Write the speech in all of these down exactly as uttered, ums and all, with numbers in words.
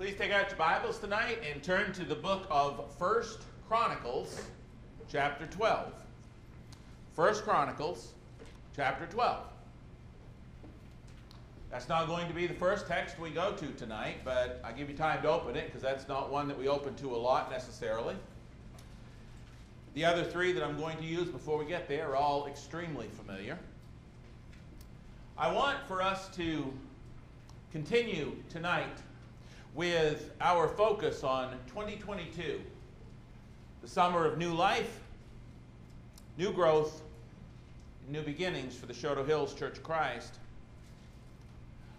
Please take out your Bibles tonight and turn to the book of First Chronicles, chapter twelve. First Chronicles, chapter twelve. That's not going to be the first text we go to tonight, but I'll give you time to open it because that's not one that we open to a lot necessarily. The other three that I'm going to use before we get there are all extremely familiar. I want for us to continue tonight with our focus on twenty twenty-two, the summer of new life, new growth, and new beginnings for the Chouteau Hills Church of Christ.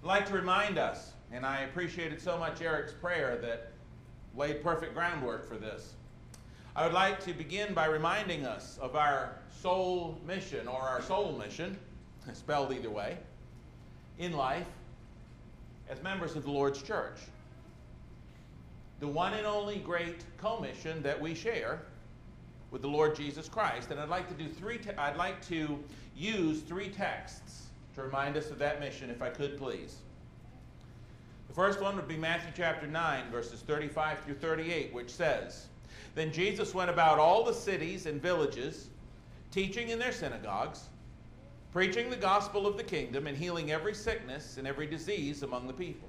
I'd like to remind us, and I appreciated so much Eric's prayer that laid perfect groundwork for this. I would like to begin by reminding us of our soul mission, or our soul mission, spelled either way, in life as members of the Lord's Church. The one and only great commission that we share with the Lord Jesus Christ. And I'd like to do three te- I'd like to use three texts to remind us of that mission, if I could, please. The first one would be Matthew chapter nine, verses thirty-five through thirty-eight, which says, "Then Jesus went about all the cities and villages, teaching in their synagogues, preaching the gospel of the kingdom, and healing every sickness and every disease among the people.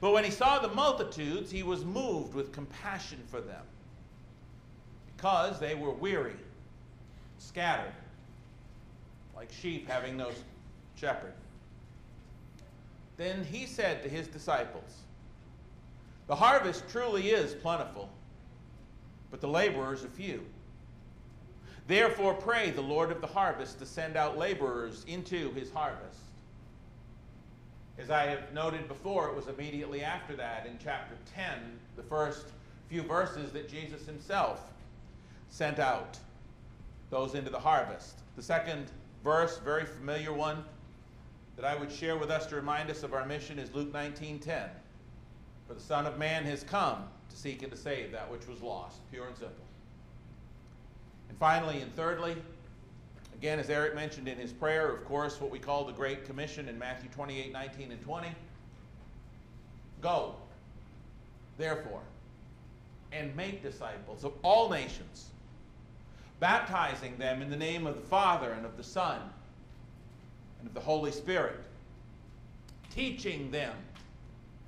But when he saw the multitudes, he was moved with compassion for them, because they were weary, scattered, like sheep having no shepherd. Then he said to his disciples, 'The harvest truly is plentiful, but the laborers are few. Therefore pray the Lord of the harvest to send out laborers into his harvest.'" As I have noted before, it was immediately after that in chapter ten, the first few verses, that Jesus himself sent out those into the harvest. The second verse, very familiar one, that I would share with us to remind us of our mission is Luke nineteen ten. "For the Son of Man has come to seek and to save that which was lost," pure and simple. And finally and thirdly, again, as Eric mentioned in his prayer, of course, what we call the Great Commission in Matthew twenty-eight, nineteen, and twenty. "Go, therefore, and make disciples of all nations, baptizing them in the name of the Father and of the Son and of the Holy Spirit, teaching them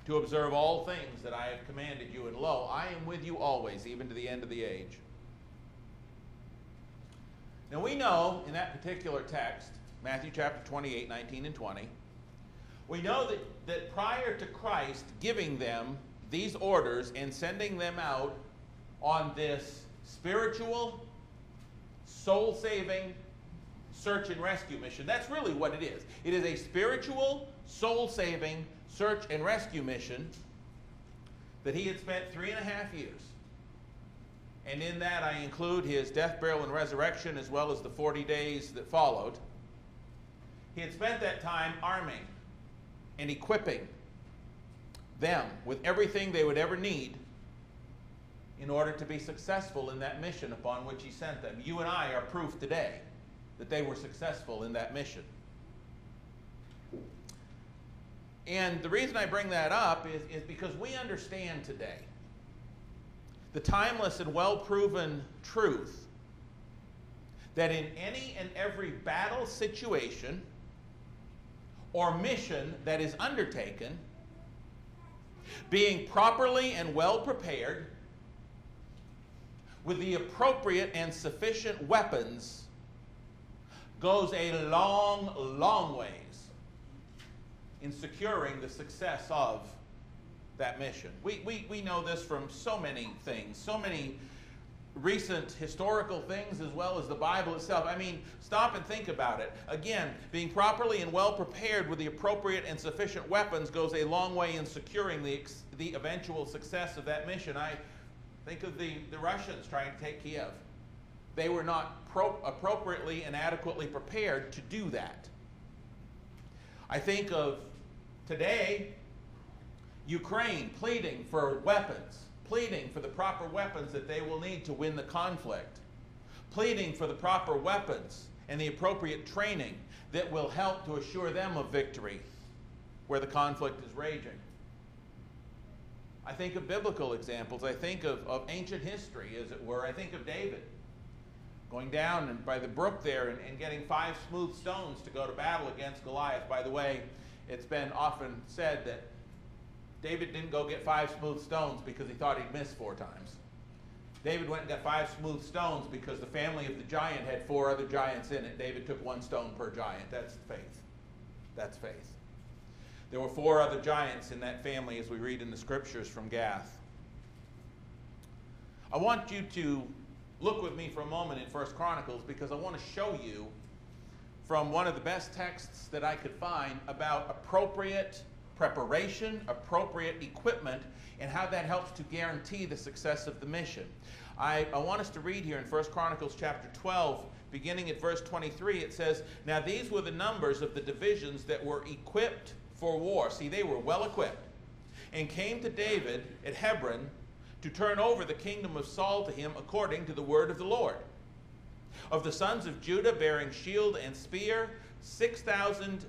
to observe all things that I have commanded you. And lo, I am with you always, even to the end of the age." Now we know in that particular text, Matthew chapter twenty-eight, nineteen, and twenty, we know that, that prior to Christ giving them these orders and sending them out on this spiritual, soul-saving search and rescue mission, that's really what it is. It is a spiritual, soul-saving search and rescue mission that he had spent three and a half years. And in that I include his death, burial, and resurrection, as well as the forty days that followed. He had spent that time arming and equipping them with everything they would ever need in order to be successful in that mission upon which he sent them. You and I are proof today that they were successful in that mission. And the reason I bring that up is, is because we understand today the timeless and well-proven truth that in any and every battle situation or mission that is undertaken, being properly and well-prepared with the appropriate and sufficient weapons goes a long, long ways in securing the success of that mission. We, we, we know this from so many things, so many recent historical things, as well as the Bible itself. I mean, stop and think about it. Again, being properly and well prepared with the appropriate and sufficient weapons goes a long way in securing the, the eventual success of that mission. I think of the, the Russians trying to take Kiev. They were not pro- appropriately and adequately prepared to do that. I think of today, Ukraine pleading for weapons, pleading for the proper weapons that they will need to win the conflict, pleading for the proper weapons and the appropriate training that will help to assure them of victory where the conflict is raging. I think of biblical examples. I think of, of ancient history, as it were. I think of David going down and by the brook there and, and getting five smooth stones to go to battle against Goliath. By the way, it's been often said that David didn't go get five smooth stones because he thought he'd miss four times. David went and got five smooth stones because the family of the giant had four other giants in it. David took one stone per giant. That's faith. That's faith. There were four other giants in that family, as we read in the scriptures from Gath. I want you to look with me for a moment in First Chronicles, because I want to show you from one of the best texts that I could find about appropriate preparation, appropriate equipment, and how that helps to guarantee the success of the mission. I, I want us to read here in First Chronicles chapter twelve, beginning at verse twenty-three. It says, "Now these were the numbers of the divisions that were equipped for war." See, they were well equipped. "And came to David at Hebron to turn over the kingdom of Saul to him according to the word of the Lord. Of the sons of Judah bearing shield and spear, six thousand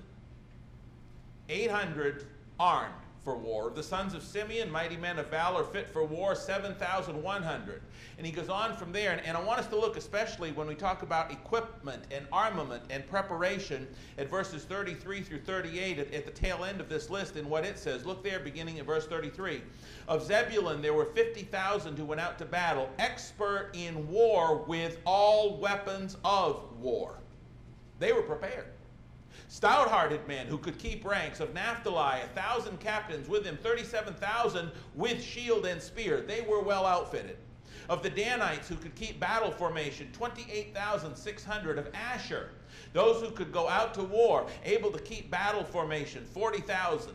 eight hundred armed for war. Of the sons of Simeon, mighty men of valor fit for war, seven thousand one hundred. And he goes on from there. And, and I want us to look especially when we talk about equipment and armament and preparation at verses thirty-three through thirty-eight at, at the tail end of this list and what it says. Look there, beginning at verse thirty-three. "Of Zebulun there were fifty thousand who went out to battle, expert in war with all weapons of war." They were prepared. "Stout-hearted men who could keep ranks. Of Naphtali, a thousand captains with him, thirty-seven thousand with shield and spear." They were well outfitted. "Of the Danites who could keep battle formation, twenty-eight thousand six hundred. Of Asher, those who could go out to war, able to keep battle formation, forty thousand.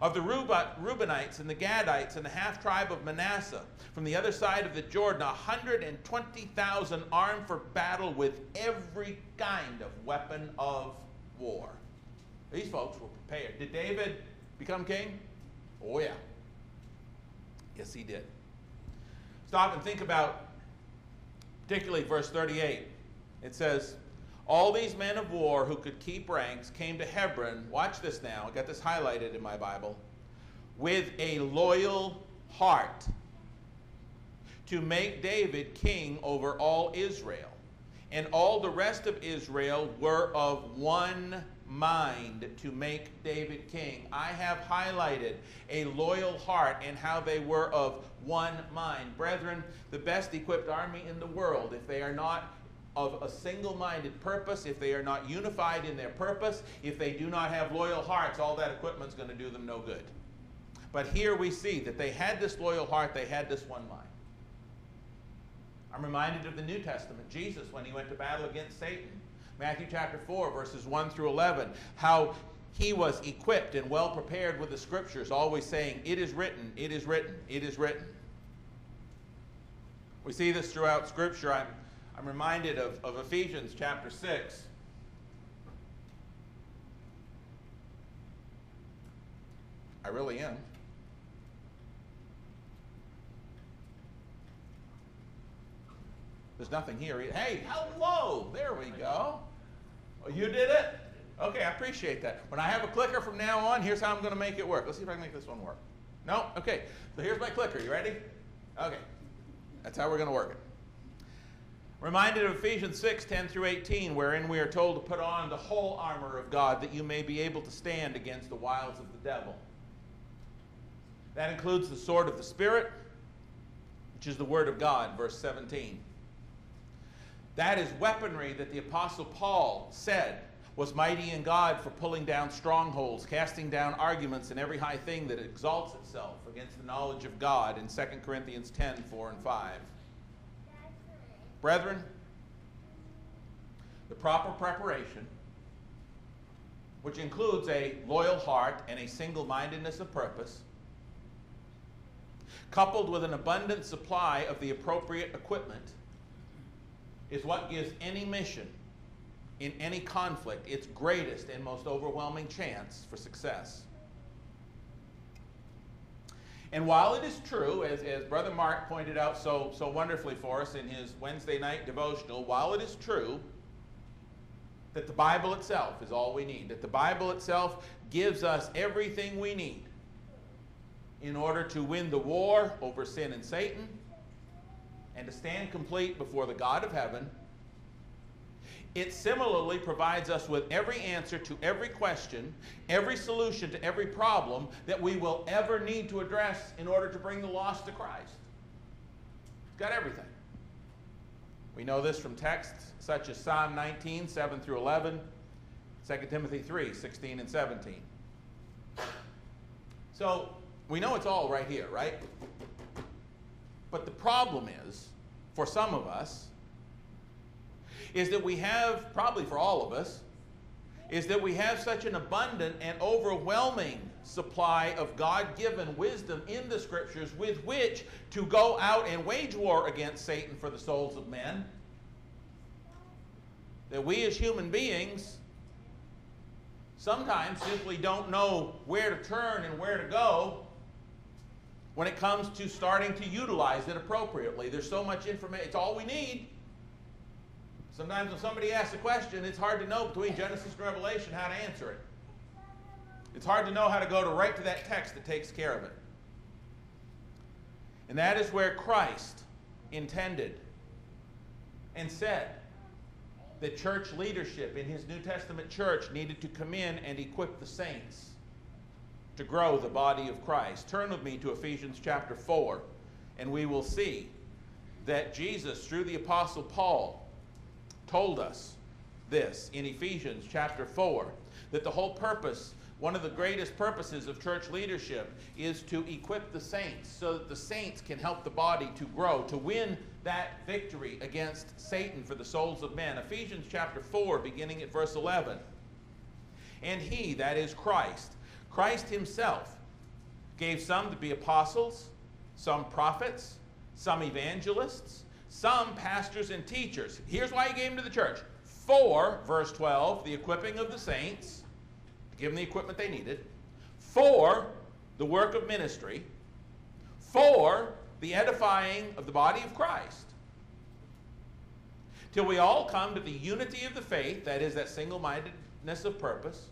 Of the Reubenites and the Gadites and the half-tribe of Manasseh, from the other side of the Jordan, one hundred twenty thousand armed for battle with every kind of weapon of war. War. These folks were prepared. Did David become king? Oh yeah. Yes, he did. Stop and think about particularly verse thirty-eight. It says, "All these men of war who could keep ranks came to Hebron," watch this now, I got this highlighted in my Bible, "with a loyal heart to make David king over all Israel. And all the rest of Israel were of one mind to make David king." I have highlighted a loyal heart and how they were of one mind. Brethren, the best equipped army in the world, if they are not of a single-minded purpose, if they are not unified in their purpose, if they do not have loyal hearts, all that equipment's going to do them no good. But here we see that they had this loyal heart, they had this one mind. I'm reminded of the New Testament, Jesus, when he went to battle against Satan. Matthew chapter four, verses one through eleven, how he was equipped and well prepared with the scriptures, always saying, "It is written, it is written, it is written." We see this throughout scripture. I'm, I'm reminded of, of Ephesians chapter six. I really am. There's nothing here. Hey, hello! There we go. Oh, you did it? Okay, I appreciate that. When I have a clicker from now on, here's how I'm going to make it work. Let's see if I can make this one work. No? Okay. So here's my clicker. You ready? Okay. That's how we're going to work it. Reminded of Ephesians six, ten through eighteen, wherein we are told to put on the whole armor of God, that you may be able to stand against the wiles of the devil. That includes the sword of the Spirit, which is the word of God, verse seventeen. That is weaponry that the Apostle Paul said was mighty in God for pulling down strongholds, casting down arguments, and every high thing that exalts itself against the knowledge of God in Second Corinthians ten, four and five. Brethren, the proper preparation, which includes a loyal heart and a single-mindedness of purpose, coupled with an abundant supply of the appropriate equipment, is what gives any mission in any conflict its greatest and most overwhelming chance for success. And while it is true, as, as Brother Mark pointed out so, so wonderfully for us in his Wednesday night devotional, while it is true that the Bible itself is all we need, that the Bible itself gives us everything we need, in order to win the war over sin and Satan and to stand complete before the God of heaven. It similarly provides us with every answer to every question, every solution to every problem that we will ever need to address in order to bring the lost to Christ. It's got everything. We know this from texts such as Psalm nineteen, seven through eleven, Second Timothy three, sixteen and seventeen. So we know it's all right here, right? But the problem is, for some of us, is that we have, probably for all of us, is that we have such an abundant and overwhelming supply of God-given wisdom in the Scriptures with which to go out and wage war against Satan for the souls of men, that we as human beings sometimes simply don't know where to turn and where to go when it comes to starting to utilize it appropriately. There's so much information. It's all we need. Sometimes when somebody asks a question, it's hard to know between Genesis and Revelation how to answer it. It's hard to know how to go to right to that text that takes care of it. And that is where Christ intended and said that church leadership in his New Testament church needed to come in and equip the saints to grow the body of Christ. Turn with me to Ephesians chapter four, and we will see that Jesus, through the Apostle Paul, told us this in Ephesians chapter four, that the whole purpose, one of the greatest purposes of church leadership, is to equip the saints so that the saints can help the body to grow, to win that victory against Satan for the souls of men. Ephesians chapter four, beginning at verse eleven. And he, that is Christ, Christ himself, gave some to be apostles, some prophets, some evangelists, some pastors and teachers. Here's why he came to the church. For, verse twelve, the equipping of the saints, to give them the equipment they needed. For the work of ministry. For the edifying of the body of Christ. Till we all come to the unity of the faith, that is, that single-mindedness of purpose,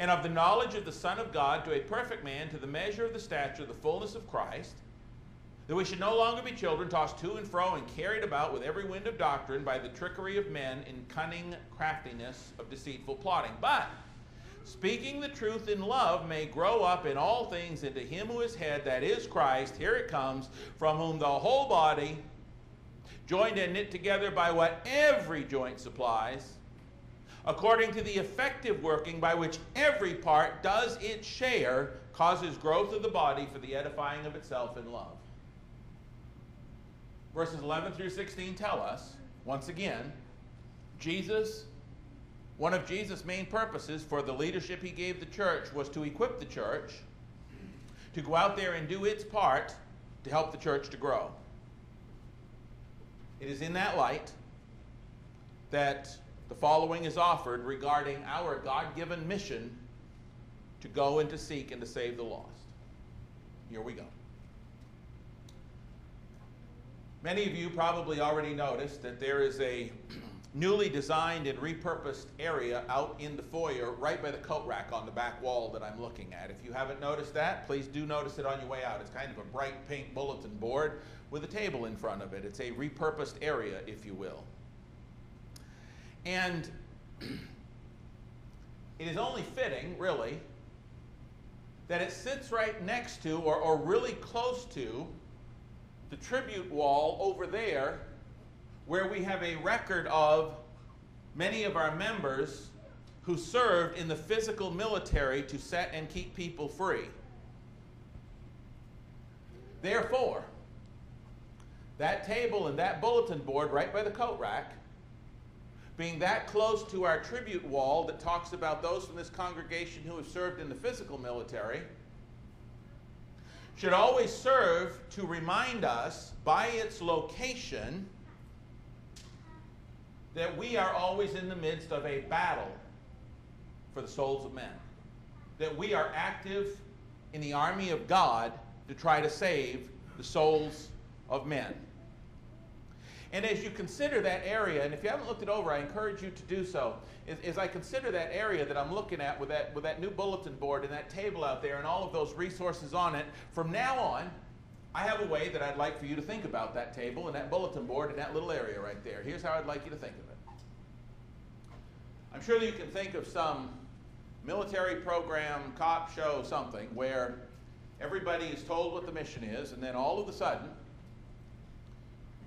and of the knowledge of the Son of God, to a perfect man, to the measure of the stature, the fullness of Christ, that we should no longer be children, tossed to and fro and carried about with every wind of doctrine by the trickery of men in cunning craftiness of deceitful plotting. But speaking the truth in love may grow up in all things into him who is head, that is Christ, here it comes, from whom the whole body, joined and knit together by what every joint supplies, according to the effective working by which every part does its share, causes growth of the body for the edifying of itself in love. Verses eleven through sixteen tell us, once again, Jesus, one of Jesus' main purposes for the leadership he gave the church was to equip the church to go out there and do its part to help the church to grow. It is in that light that the following is offered regarding our God-given mission to go and to seek and to save the lost. Here we go. Many of you probably already noticed that there is a newly designed and repurposed area out in the foyer right by the coat rack on the back wall that I'm looking at. If you haven't noticed that, please do notice it on your way out. It's kind of a bright pink bulletin board with a table in front of it. It's a repurposed area, if you will. And it is only fitting, really, that it sits right next to or, or really close to the tribute wall over there, where we have a record of many of our members who served in the physical military to set and keep people free. Therefore, that table and that bulletin board right by the coat rack, being that close to our tribute wall that talks about those from this congregation who have served in the physical military, should always serve to remind us by its location that we are always in the midst of a battle for the souls of men, that we are active in the army of God to try to save the souls of men. And as you consider that area, and if you haven't looked it over, I encourage you to do so, is, is I consider that area that I'm looking at with that, with that new bulletin board and that table out there and all of those resources on it, from now on, I have a way that I'd like for you to think about that table and that bulletin board and that little area right there. Here's how I'd like you to think of it. I'm sure that you can think of some military program, cop show, something, where everybody is told what the mission is, and then all of a sudden,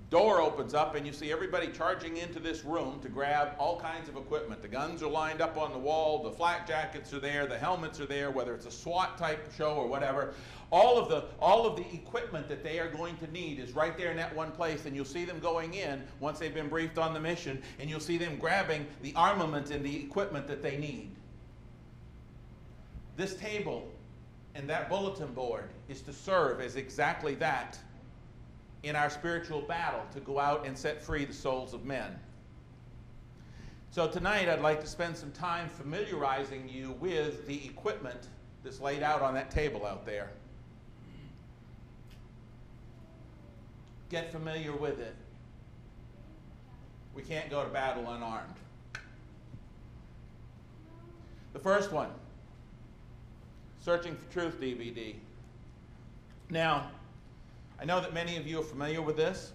door opens up and you see everybody charging into this room to grab all kinds of equipment. The guns are lined up on the wall, the flak jackets are there, the helmets are there, whether it's a SWAT type show or whatever. All of the, all of the equipment that they are going to need is right there in that one place, and you'll see them going in once they've been briefed on the mission, and you'll see them grabbing the armament and the equipment that they need. This table and that bulletin board is to serve as exactly that in our spiritual battle to go out and set free the souls of men. So tonight I'd like to spend some time familiarizing you with the equipment that's laid out on that table out there. Get familiar with it. We can't go to battle unarmed. The first one, Searching for Truth D V D. Now, I know that many of you are familiar with this.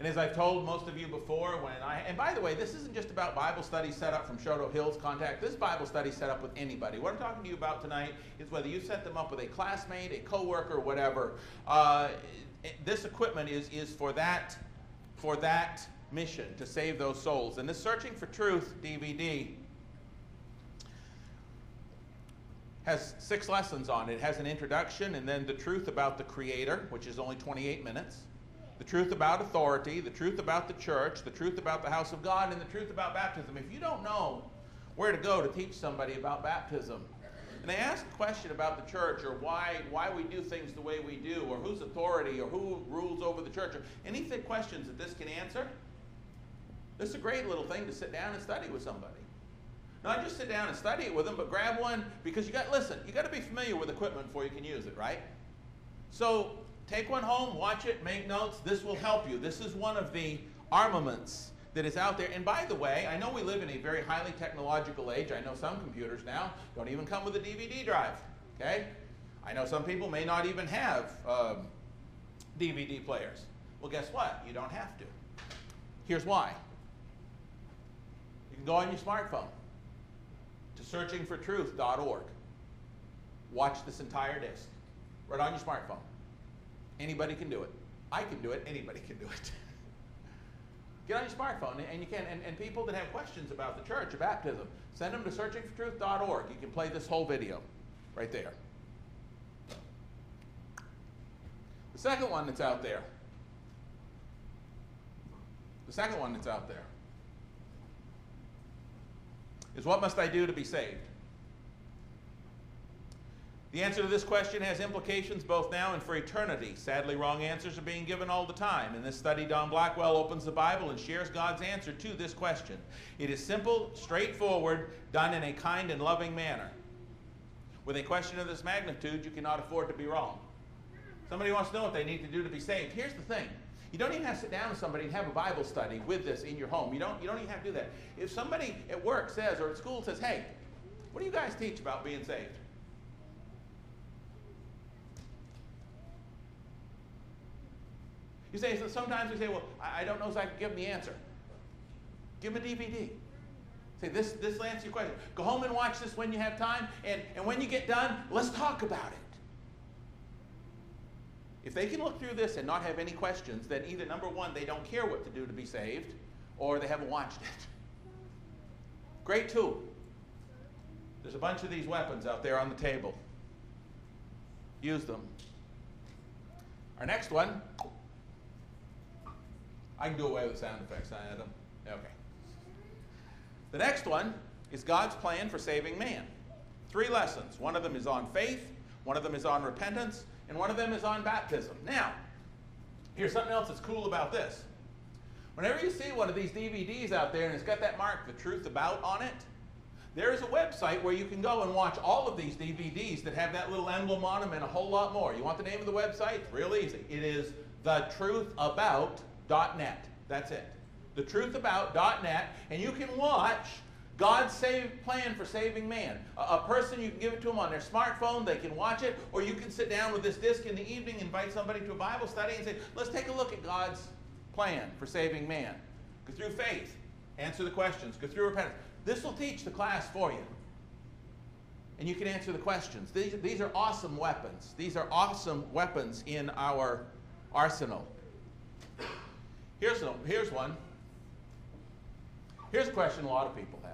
And as I've told most of you before, when I, and by the way, this isn't just about Bible study set up from Chouteau Hills Contact. This Bible study set up with anybody. What I'm talking to you about tonight is whether you set them up with a classmate, a coworker, whatever. Uh, this equipment is, is for that, for that mission, to save those souls. And this Searching for Truth D V D has six lessons on it. It has an introduction, and then the truth about the Creator, which is only twenty-eight minutes, the truth about authority, the truth about the church, the truth about the house of God, and the truth about baptism. If you don't know where to go to teach somebody about baptism, and they ask a question about the church, or why, why we do things the way we do, or whose authority, or who rules over the church, or anything, questions that this can answer, this is a great little thing to sit down and study with somebody. Not just sit down and study it with them, but grab one, because you got, listen, you got to be familiar with equipment before you can use it, right? So take one home, watch it, make notes. This will help you. This is one of the armaments that is out there. And by the way, I know we live in a very highly technological age. I know some computers now don't even come with a D V D drive, okay? I know some people may not even have um, D V D players. Well, guess what? You don't have to. Here's why. You can go on your smartphone. searching for truth dot org. Watch this entire disc right on your smartphone. Anybody can do it. I can do it. Anybody can do it. Get on your smartphone and you can. And, and people that have questions about the church or baptism, send them to searching for truth dot org. You can play this whole video right there. The second one that's out there. The second one that's out there. Is what must I do to be saved? The answer to this question has implications both now and for eternity. Sadly, wrong answers are being given all the time. In this study, Don Blackwell opens the Bible and shares God's answer to this question. It is simple, straightforward, done in a kind and loving manner. With a question of this magnitude, you cannot afford to be wrong. Somebody wants to know what they need to do to be saved. Here's the thing. You don't even have to sit down with somebody and have a Bible study with this in your home. You don't, you don't even have to do that. If somebody at work says, or at school says, hey, what do you guys teach about being saved? You say, so sometimes we say, well, I, I don't know if I can give them the answer. Give them a D V D. Say, this, this will answer your question. Go home and watch this when you have time, and, and when you get done, let's talk about it. If they can look through this and not have any questions, then either, number one, they don't care what to do to be saved, or they haven't watched it. Great tool. There's a bunch of these weapons out there on the table. Use them. Our next one. I can do away with sound effects. I had them. Okay. The next one is God's plan for saving man. Three lessons. One of them is on faith. One of them is on repentance. And one of them is on baptism. Now, here's something else that's cool about this. Whenever you see one of these D V Ds out there and it's got that mark, The Truth About, on it, there is a website where you can go and watch all of these D V Ds that have that little emblem on them and a whole lot more. You want the name of the website? It's real easy. It is the truth about the truth about dot net. That's it. the truth about dot net. And you can watch God's saved plan for saving man. A, a person, you can give it to them on their smartphone, they can watch it, or you can sit down with this disc in the evening, invite somebody to a Bible study and say, let's take a look at God's plan for saving man. Go through faith, answer the questions, go through repentance. This will teach the class for you. And you can answer the questions. These, these are awesome weapons. These are awesome weapons in our arsenal. Here's, a, here's one. Here's a question a lot of people have.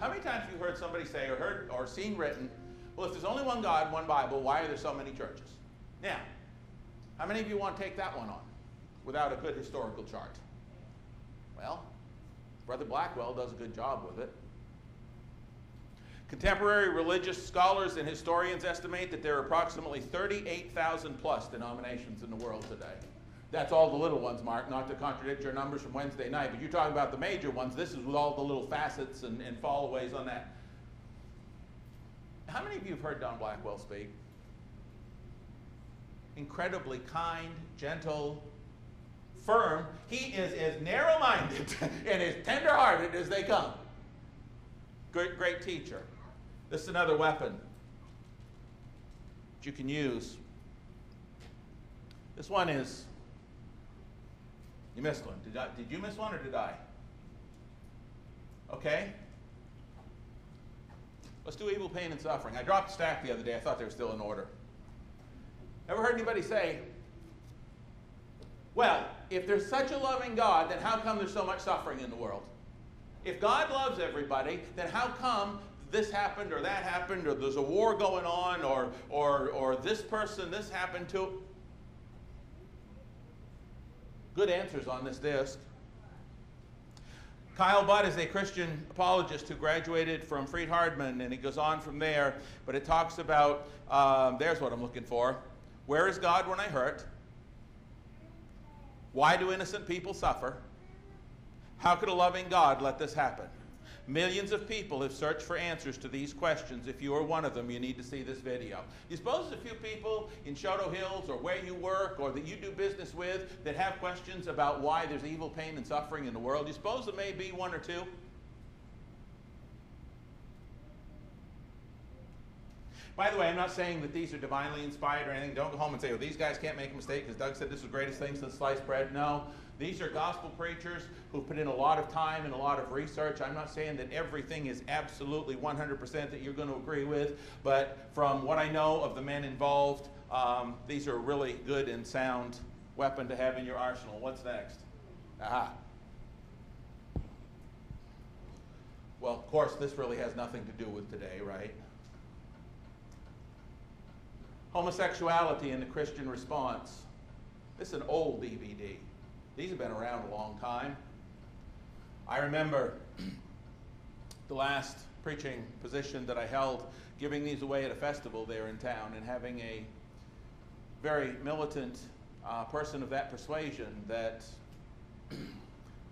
How many times have you heard somebody say or heard or seen written, well, if there's only one God, one Bible, why are there so many churches? Now, how many of you want to take that one on without a good historical chart? Well, Brother Blackwell does a good job with it. Contemporary religious scholars and historians estimate that there are approximately thirty-eight thousand plus denominations in the world today. That's all the little ones, Mark, not to contradict your numbers from Wednesday night, but you're talking about the major ones. This is with all the little facets and, and fallaways on that. How many of you have heard Don Blackwell speak? Incredibly kind, gentle, firm. He is as narrow-minded and as tender-hearted as they come. Great, great teacher. This is another weapon that you can use. This one is... You missed one. Did, I, did you miss one or did I? Okay. Let's do evil, pain, and suffering. I dropped the stack the other day. I thought they were still in order. Ever heard anybody say, well, if there's such a loving God, then how come there's so much suffering in the world? If God loves everybody, then how come this happened or that happened or there's a war going on or, or, or this person, this happened to? Good answers on this disc. Kyle Butt is a Christian apologist who graduated from Freed-Hardeman, and it goes on from there, but it talks about, um, there's what I'm looking for. Where is God when I hurt? Why do innocent people suffer? How could a loving God let this happen? Millions of people have searched for answers to these questions. If you are one of them, you need to see this video. You suppose there's a few people in Chouteau Hills or where you work or that you do business with that have questions about why there's evil, pain, and suffering in the world? You suppose there may be one or two? By the way, I'm not saying that these are divinely inspired or anything. Don't go home and say, oh, these guys can't make a mistake because Doug said this was the greatest thing since sliced bread. No. These are gospel preachers who put in a lot of time and a lot of research. I'm not saying that everything is absolutely one hundred percent that you're going to agree with, but from what I know of the men involved, um, these are a really good and sound weapon to have in your arsenal. What's next? Aha. Well, of course, this really has nothing to do with today, right? Homosexuality and the Christian response. This is an old D V D. These have been around a long time. I remember the last preaching position that I held, giving these away at a festival there in town and having a very militant uh, person of that persuasion that did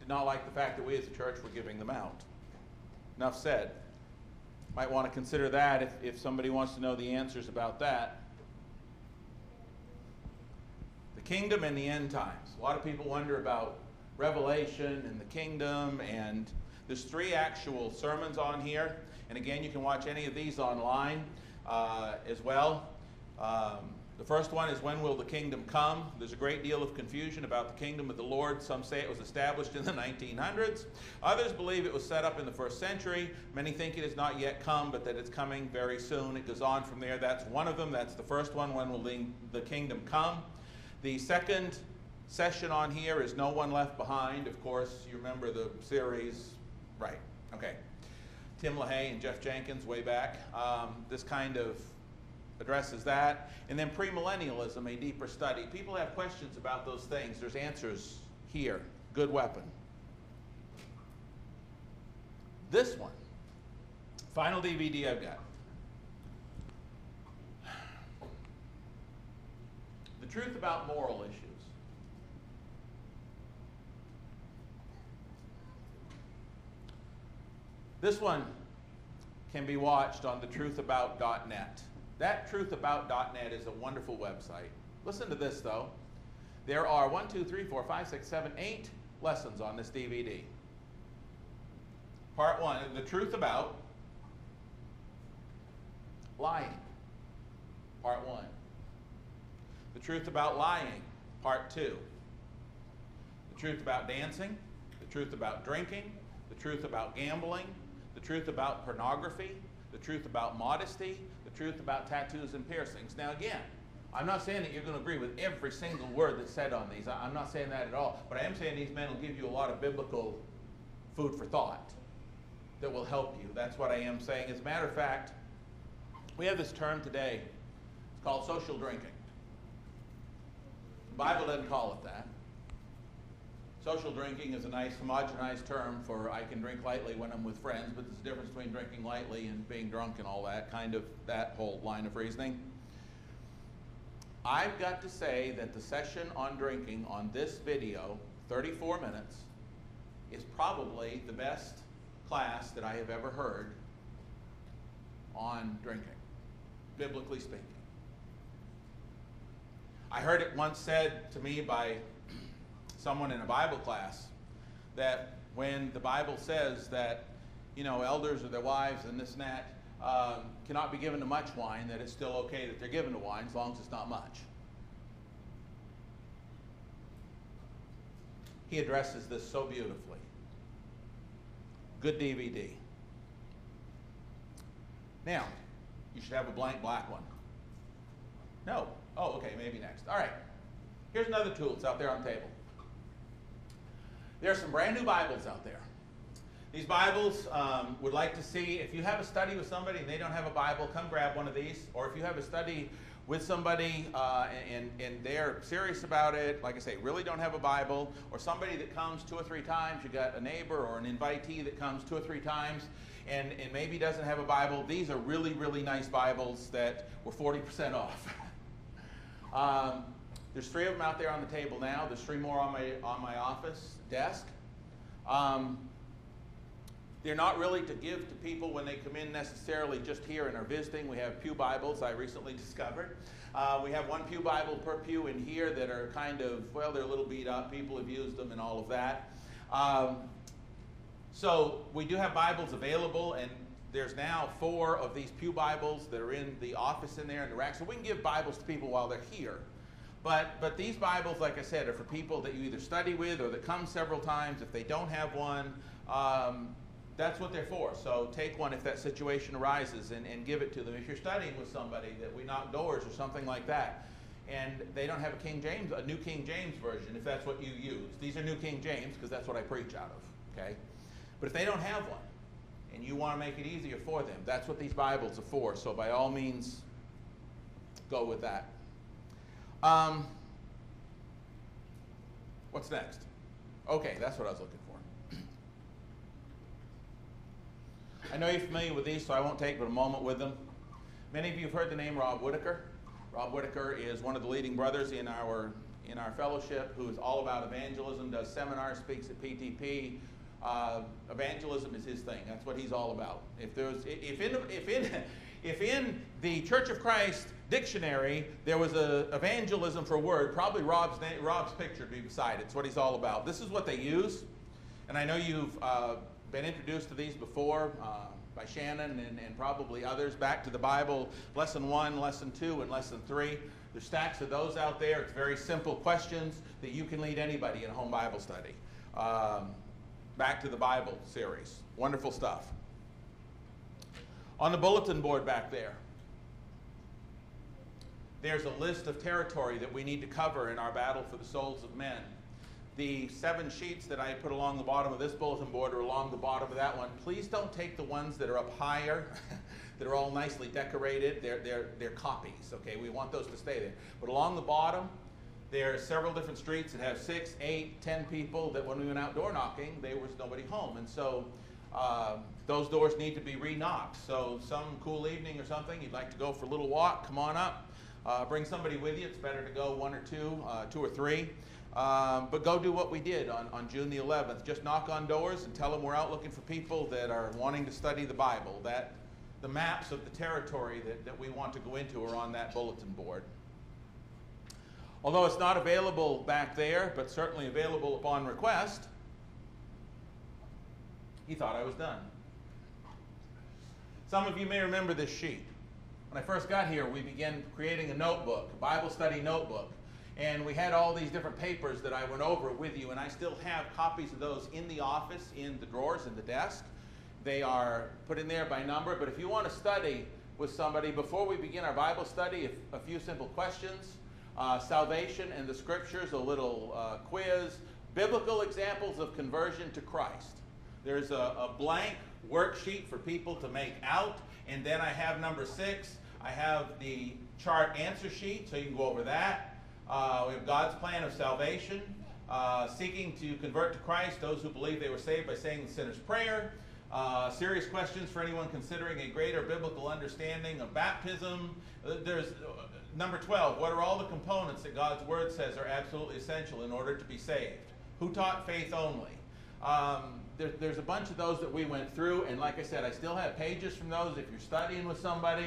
not like the fact that we as a church were giving them out. Enough said. Might want to consider that if, if somebody wants to know the answers about that. Kingdom and the end times. A lot of people wonder about Revelation and the kingdom, and there's three actual sermons on here. And again, you can watch any of these online uh, as well. Um, the first one is, when will the kingdom come? There's a great deal of confusion about the kingdom of the Lord. Some say it was established in the nineteen hundreds. Others believe it was set up in the first century. Many think it has not yet come, but that it's coming very soon. It goes on from there. That's one of them. That's the first one. When will the kingdom come? The second session on here is No One Left Behind. Of course, you remember the series, right? Okay. Tim LaHaye and Jeff Jenkins way back. Um, this kind of addresses that. And then premillennialism, a deeper study. People have questions about those things. There's answers here. Good weapon. This one, final D V D I've got. Truth about moral issues. This one can be watched on the truth about dot net. That truth about dot net is a wonderful website. Listen to this, though. There are one, two, three, four, five, six, seven, eight lessons on this D V D. Part one, the truth about lying. Part one. The truth about lying. Part two. The truth about dancing. The truth about drinking. The truth about gambling. The truth about pornography. The truth about modesty. The truth about tattoos and piercings. Now again, I'm not saying that you're going to agree with every single word that's said on these. I'm not saying that at all. But I am saying these men will give you a lot of biblical food for thought that will help you. That's what I am saying. As a matter of fact, we have this term today. It's called social drinking. The Bible doesn't call it that. Social drinking is a nice homogenized term for I can drink lightly when I'm with friends, but there's a difference between drinking lightly and being drunk and all that, kind of that whole line of reasoning. I've got to say that the session on drinking on this video, thirty-four minutes, is probably the best class that I have ever heard on drinking, biblically speaking. I heard it once said to me by someone in a Bible class that when the Bible says that, you know, elders or their wives and this and that um, cannot be given to much wine, that it's still okay that they're given to wine as long as it's not much. He addresses this so beautifully. Good D V D. Now, you should have a blank black one. No. Oh, okay, maybe next. All right. Here's another tool that's out there on the table. There are some brand new Bibles out there. These Bibles um, would like to see, if you have a study with somebody and they don't have a Bible, come grab one of these. Or if you have a study with somebody uh, and, and they're serious about it, like I say, really don't have a Bible, or somebody that comes two or three times, you got a neighbor or an invitee that comes two or three times and, and maybe doesn't have a Bible, these are really, really nice Bibles that were forty percent off. um, There's three of them out there on the table now. There's three more on my, on my office desk. Um, they're not really to give to people when they come in necessarily just here and are visiting. We have pew Bibles, I recently discovered. Uh, we have one pew Bible per pew in here that are kind of, well, they're a little beat up. People have used them and all of that. Um, so we do have Bibles available, and there's now four of these pew Bibles that are in the office in there in the rack. So we can give Bibles to people while they're here. But, but these Bibles, like I said, are for people that you either study with or that come several times. If they don't have one, um, that's what they're for. So take one if that situation arises and, and give it to them. If you're studying with somebody that we knock doors or something like that, and they don't have a King James, a New King James version, if that's what you use. These are New King James because that's what I preach out of. Okay? But if they don't have one and you want to make it easier for them, that's what these Bibles are for. So by all means, go with that. Um, what's next? Okay, that's what I was looking for. I know you're familiar with these, so I won't take but a moment with them. Many of you have heard the name Rob Whitaker. Rob Whitaker is one of the leading brothers in our, in our fellowship who is all about evangelism, does seminars, speaks at P T P. Uh, evangelism is his thing. That's what he's all about. If there's, if in, if in, if in the Church of Christ dictionary, there was a evangelism for a word, probably Rob's, name, Rob's picture would be beside it. It's what he's all about. This is what they use. And I know you've uh, been introduced to these before uh, by Shannon and, and probably others. Back to the Bible, lesson one, lesson two, and lesson three. There's stacks of those out there. It's very simple questions that you can lead anybody in a home Bible study. Um, back to the Bible series. Wonderful stuff. On the bulletin board back there, there's a list of territory that we need to cover in our battle for the souls of men. The seven sheets that I put along the bottom of this bulletin board are along the bottom of that one. Please don't take the ones that are up higher, that are all nicely decorated. They're, they're, they're copies, okay? We want those to stay there. But along the bottom, there are several different streets that have six, eight, ten people that when we went out door knocking, there was nobody home. And so uh, those doors need to be re-knocked. So some cool evening or something, you'd like to go for a little walk, come on up. Uh, bring somebody with you. It's better to go one or two, uh, two or three. Um, but go do what we did on, on June the eleventh. Just knock on doors and tell them we're out looking for people that are wanting to study the Bible. That the maps of the territory that, that we want to go into are on that bulletin board. Although it's not available back there, but certainly available upon request, he thought I was done. Some of you may remember this sheet. When I first got here, we began creating a notebook, a Bible study notebook. And we had all these different papers that I went over with you, and I still have copies of those in the office, in the drawers, in the desk. They are put in there by number, but if you want to study with somebody, before we begin our Bible study, if, a few simple questions, uh, salvation and the scriptures, a little uh, quiz, biblical examples of conversion to Christ. There's a, a blank worksheet for people to make out, and then I have number six. I have the chart answer sheet, so you can go over that. Uh, we have God's plan of salvation, uh, seeking to convert to Christ those who believe they were saved by saying the sinner's prayer. Uh, serious questions for anyone considering a greater biblical understanding of baptism. There's uh, number twelve, what are all the components that God's Word says are absolutely essential in order to be saved? Who taught faith only? Um, there, there's a bunch of those that we went through, and like I said, I still have pages from those if you're studying with somebody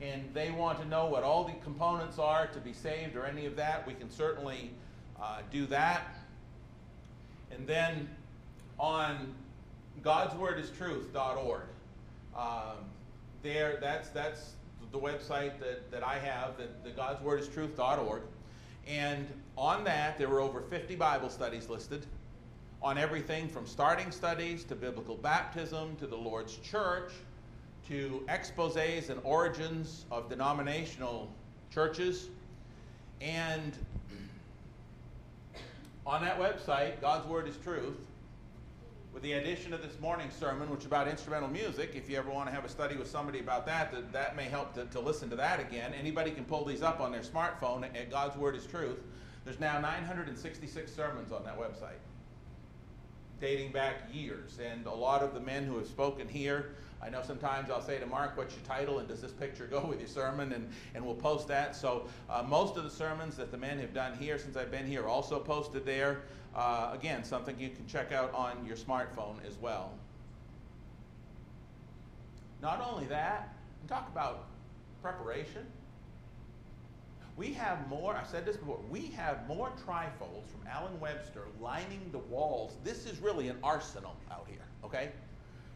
and they want to know what all the components are to be saved or any of that. We can certainly uh, do that. And then on God's Word Is Truth dot org. Um, there, that's that's the website that, that I have, the, the God's Word Is Truth dot org. And on that, there were over fifty Bible studies listed on everything from starting studies to biblical baptism to the Lord's Church to exposés and origins of denominational churches. And on that website, God's Word is Truth, with the addition of this morning's sermon, which is about instrumental music. If you ever want to have a study with somebody about that, that, that may help to, to listen to that again. Anybody can pull these up on their smartphone at, at God's Word is Truth. There's now nine hundred sixty-six sermons on that website, dating back years. And a lot of the men who have spoken here, I know sometimes I'll say to Mark, what's your title, and does this picture go with your sermon? And, and we'll post that. So uh, most of the sermons that the men have done here since I've been here are also posted there. Uh, again, something you can check out on your smartphone as well. Not only that, talk about preparation. We have more, I've said this before, we have more trifolds from Allen Webster lining the walls. This is really an arsenal out here, okay?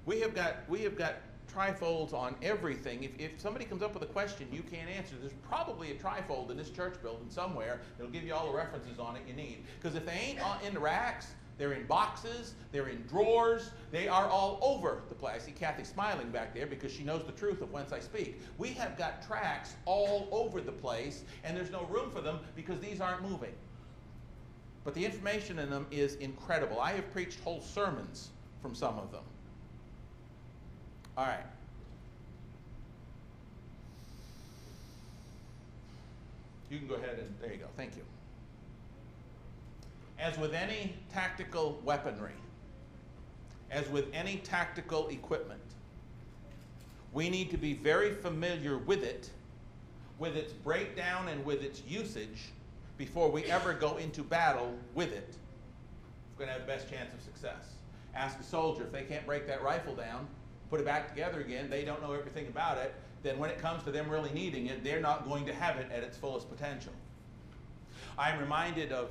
We have got, we have got trifolds on everything. If, if somebody comes up with a question you can't answer, there's probably a trifold in this church building somewhere that'll give you all the references on it you need. Because if they ain't on, in racks, they're in boxes, they're in drawers, they are all over the place. I see Kathy smiling back there because she knows the truth of whence I speak. We have got tracts all over the place, and there's no room for them because these aren't moving. But the information in them is incredible. I have preached whole sermons from some of them. All right. You can go ahead and, there you go, thank you. As with any tactical weaponry, as with any tactical equipment, we need to be very familiar with it, with its breakdown and with its usage, before we ever go into battle with it. We're gonna have the best chance of success. Ask a soldier, if they can't break that rifle down, put it back together again, they don't know everything about it, then when it comes to them really needing it, they're not going to have it at its fullest potential. I'm reminded of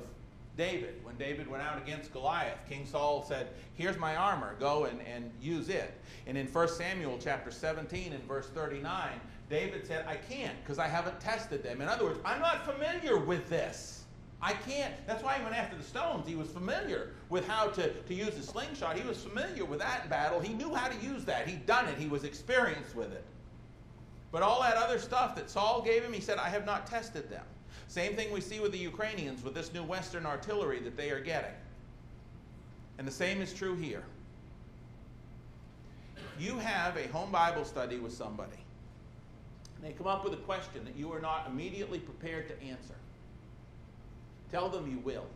David. When David went out against Goliath, King Saul said, here's my armor, go and, and use it. And in First Samuel chapter seventeen and verse thirty-nine, David said, I can't, because I haven't tested them. In other words, I'm not familiar with this. I can't. That's why he went after the stones. He was familiar with how to, to use a slingshot. He was familiar with that in battle. He knew how to use that. He'd done it. He was experienced with it. But all that other stuff that Saul gave him, he said, I have not tested them. Same thing we see with the Ukrainians with this new Western artillery that they are getting. And the same is true here. You have a home Bible study with somebody, and they come up with a question that you are not immediately prepared to answer. Tell them you will.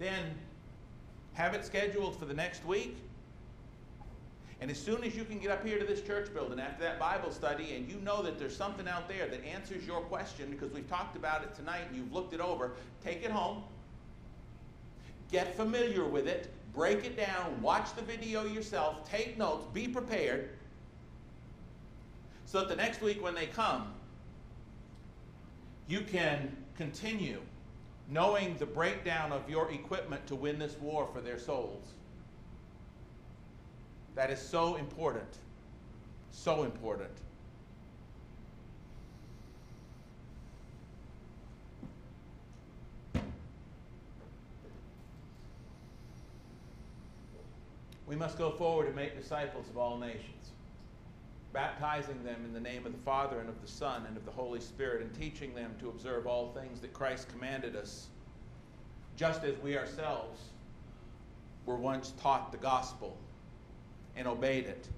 Then have it scheduled for the next week. And as soon as you can get up here to this church building after that Bible study and you know that there's something out there that answers your question because we've talked about it tonight and you've looked it over, take it home, get familiar with it, break it down, watch the video yourself, take notes, be prepared, so that the next week when they come, you can continue knowing the breakdown of your equipment to win this war for their souls. That is so important, so important. We must go forward and make disciples of all nations, baptizing them in the name of the Father and of the Son and of the Holy Spirit, and teaching them to observe all things that Christ commanded us, just as we ourselves were once taught the gospel and obeyed it,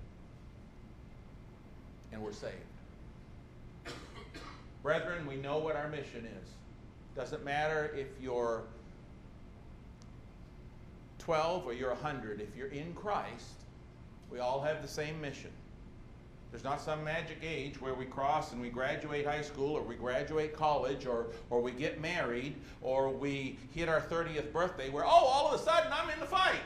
and were saved. Brethren, we know what our mission is. Doesn't matter if you're twelve or you're one hundred, if you're in Christ, we all have the same mission. There's not some magic age where we cross and we graduate high school, or we graduate college, or, or we get married, or we hit our thirtieth birthday where, oh, all of a sudden I'm in the fight.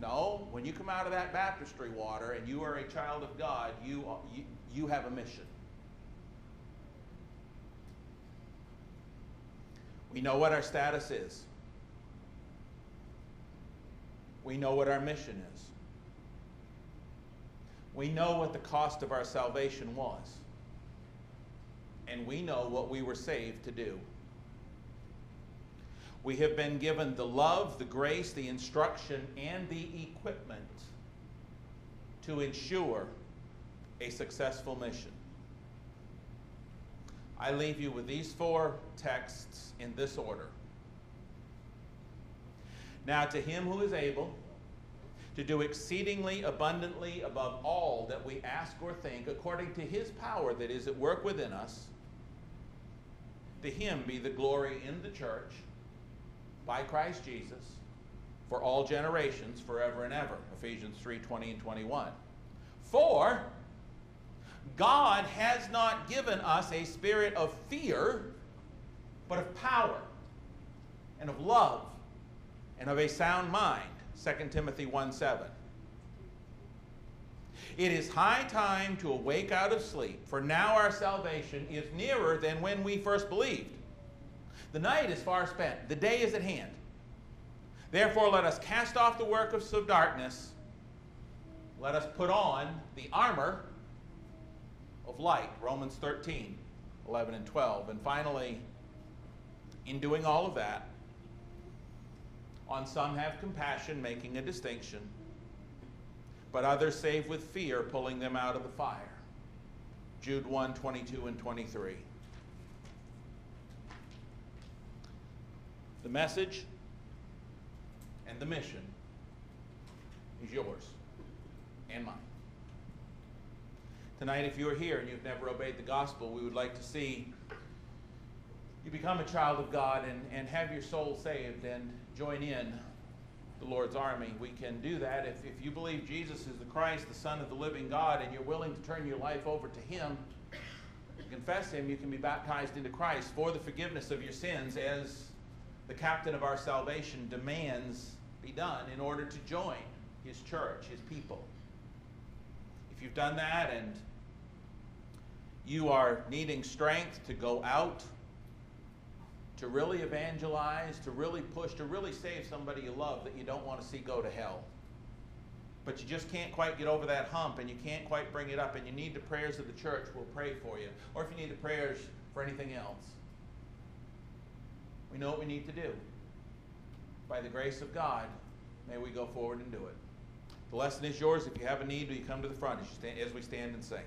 No, when you come out of that baptistry water and you are a child of God, you, you, you have a mission. We know what our status is. We know what our mission is. We know what the cost of our salvation was. And we know what we were saved to do. We have been given the love, the grace, the instruction, and the equipment to ensure a successful mission. I leave you with these four texts in this order. Now to him who is able to do exceedingly abundantly above all that we ask or think, according to his power that is at work within us, to him be the glory in the church by Christ Jesus for all generations, forever and ever. Ephesians three, twenty and twenty-one. For God has not given us a spirit of fear, but of power and of love and of a sound mind. Second Timothy one, seven. It is high time to awake out of sleep, for now our salvation is nearer than when we first believed. The night is far spent, the day is at hand. Therefore let us cast off the works of darkness, let us put on the armor of light. Romans thirteen, eleven and twelve. And finally, in doing all of that, on some have compassion, making a distinction, but others save with fear, pulling them out of the fire. Jude one, twenty-two and twenty-three. The message and the mission is yours and mine. Tonight, if you're here and you've never obeyed the gospel, we would like to see you become a child of God and, and have your soul saved and join in the Lord's army. We can do that if, if you believe Jesus is the Christ, the Son of the living God, and you're willing to turn your life over to him, to confess him, you can be baptized into Christ for the forgiveness of your sins, as the captain of our salvation demands be done in order to join his church, his people. If you've done that and you are needing strength to go out, to really evangelize, to really push, to really save somebody you love that you don't want to see go to hell, but you just can't quite get over that hump and you can't quite bring it up, and you need the prayers of the church, we'll pray for you. Or if you need the prayers for anything else, we know what we need to do. By the grace of God, may we go forward and do it. The lesson is yours. If you have a need, will you come to the front as, you stand, as we stand and sing?